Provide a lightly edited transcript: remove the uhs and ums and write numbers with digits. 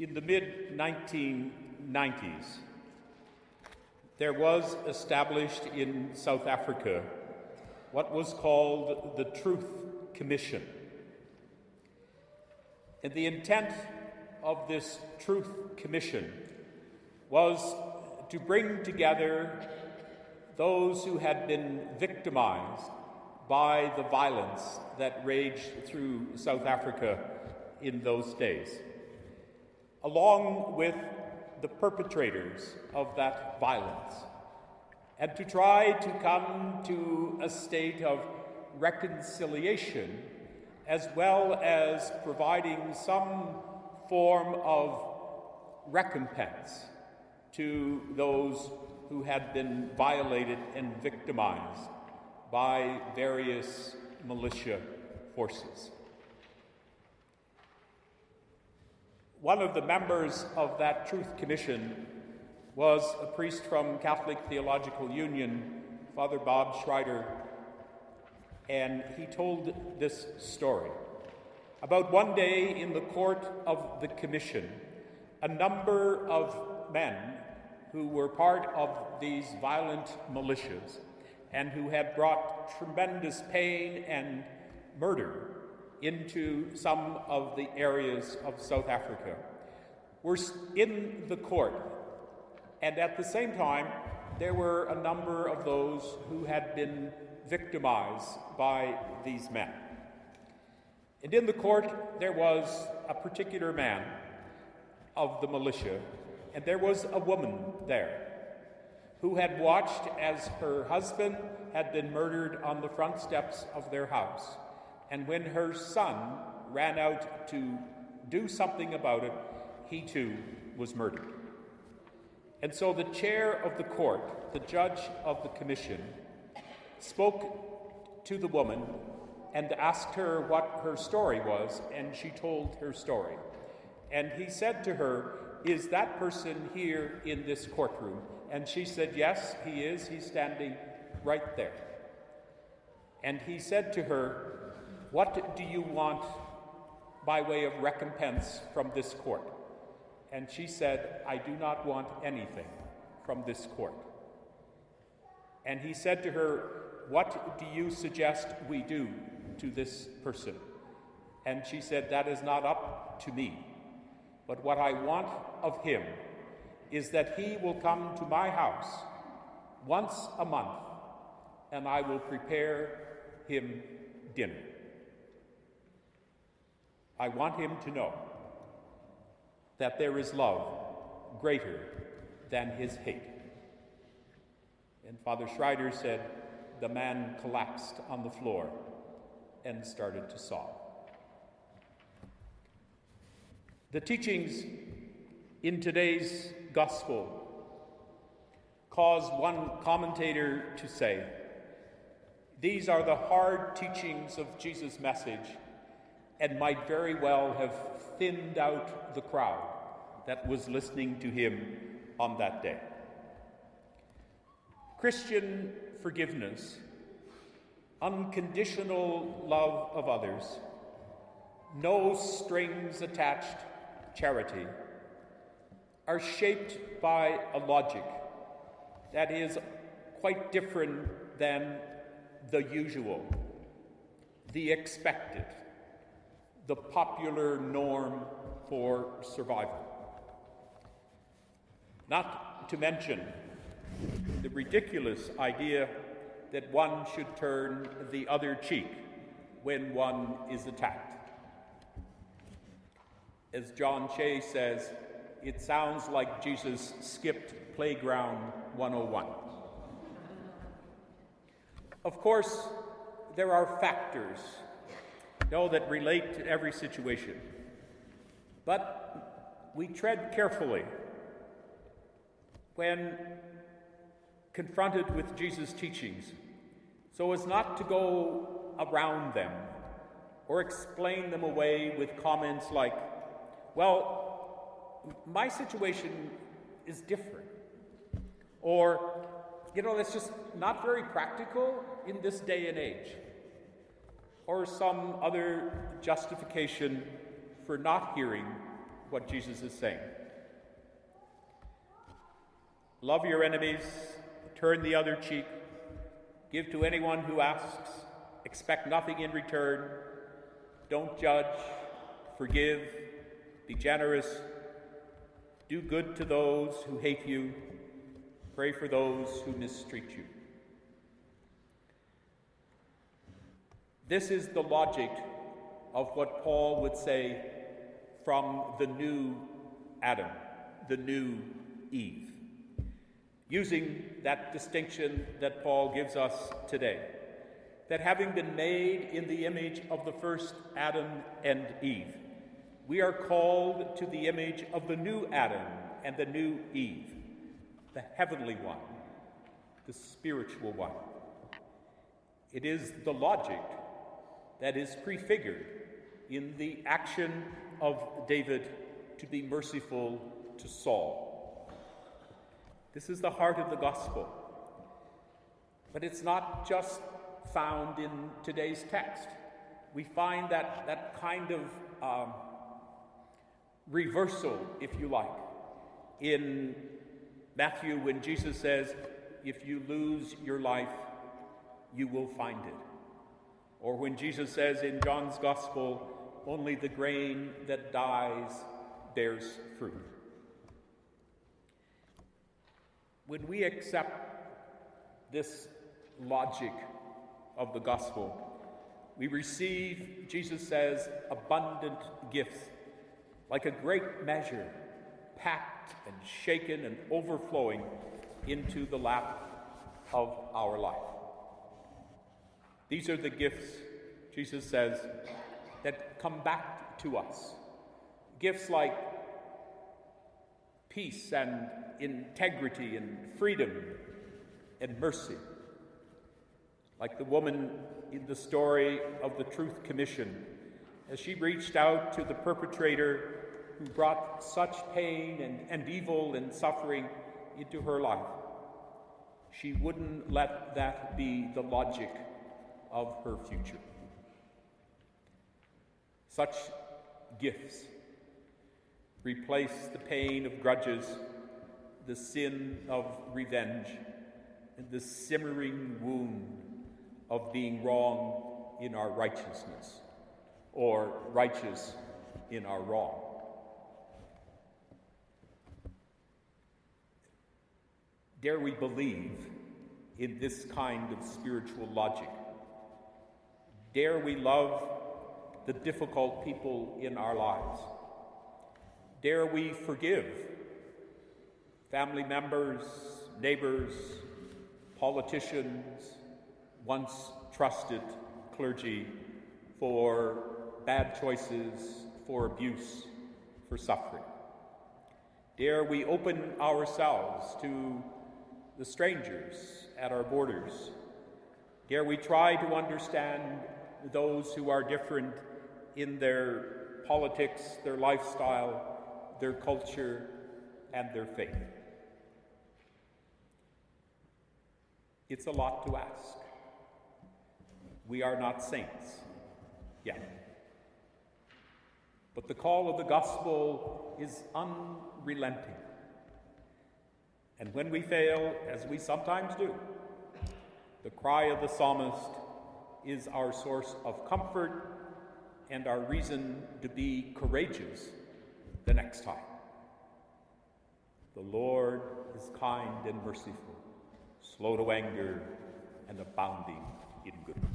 In the mid-1990s, there was established in South Africa what was called the Truth Commission. And the intent of this Truth Commission was to bring together those who had been victimized by the violence that raged through South Africa in those days, along with the perpetrators of that violence, and to try to come to a state of reconciliation as well as providing some form of recompense to those who had been violated and victimized by various militia forces. One of the members of that Truth Commission was a priest from Catholic Theological Union, Father Bob Schreider, and he told this story. About one day in the court of the commission, a number of men who were part of these violent militias and who had brought tremendous pain and murder into some of the areas of South Africa were in the court. And at the same time, there were a number of those who had been victimized by these men. And in the court, there was a particular man of the militia, and there was a woman there who had watched as her husband had been murdered on the front steps of their house. And when her son ran out to do something about it, he too was murdered. And so the chair of the court, the judge of the commission, spoke to the woman and asked her what her story was, and she told her story. And he said to her, "Is that person here in this courtroom?" And she said, "Yes, he is. He's standing right there." And he said to her, "What do you want by way of recompense from this court?" And she said, "I do not want anything from this court." And he said to her, "What do you suggest we do to this person?" And she said, "That is not up to me. But what I want of him is that he will come to my house once a month, and I will prepare him dinner. I want him to know that there is love greater than his hate." And Father Schreider said the man collapsed on the floor and started to sob. The teachings in today's gospel cause one commentator to say, "These are the hard teachings of Jesus' message and might very well have thinned out the crowd that was listening to him on that day." Christian forgiveness, unconditional love of others, no strings attached charity are shaped by a logic that is quite different than the usual, the expected, the popular norm for survival. Not to mention the ridiculous idea that one should turn the other cheek when one is attacked. As John Che says, it sounds like Jesus skipped Playground 101. Of course, there are factors that relate to every situation, but we tread carefully when confronted with Jesus' teachings, so as not to go around them or explain them away with comments like, "Well, my situation is different," or, "That's just not very practical in this day and age," or some other justification for not hearing what Jesus is saying. Love your enemies, turn the other cheek, give to anyone who asks, expect nothing in return, don't judge, forgive, be generous, do good to those who hate you, pray for those who mistreat you. This is the logic of what Paul would say from the new Adam, the new Eve, using that distinction that Paul gives us today, that having been made in the image of the first Adam and Eve, we are called to the image of the new Adam and the new Eve, the heavenly one, the spiritual one. It is the logic that is prefigured in the action of David to be merciful to Saul. This is the heart of the gospel, but it's not just found in today's text. We find that kind of reversal, if you like, in Matthew when Jesus says, if you lose your life, you will find it. Or when Jesus says in John's Gospel, only the grain that dies bears fruit. When we accept this logic of the gospel, we receive, Jesus says, abundant gifts, like a great measure, packed and shaken and overflowing into the lap of our life. These are the gifts, Jesus says, that come back to us. Gifts like peace and integrity and freedom and mercy. Like the woman in the story of the Truth Commission, as she reached out to the perpetrator who brought such pain and evil and suffering into her life, she wouldn't let that be the logic of her future. Such gifts replace the pain of grudges, the sin of revenge, and the simmering wound of being wrong in our righteousness, or righteous in our wrong. Dare we believe in this kind of spiritual logic? Dare we love the difficult people in our lives? Dare we forgive family members, neighbors, politicians, once trusted clergy, for bad choices, for abuse, for suffering? Dare we open ourselves to the strangers at our borders? Dare we try to understand those who are different in their politics, their lifestyle, their culture, and their faith? It's a lot to ask. We are not saints yet. But the call of the gospel is unrelenting. And when we fail, as we sometimes do, the cry of the psalmist is our source of comfort and our reason to be courageous the next time. The Lord is kind and merciful, slow to anger, and abounding in goodness.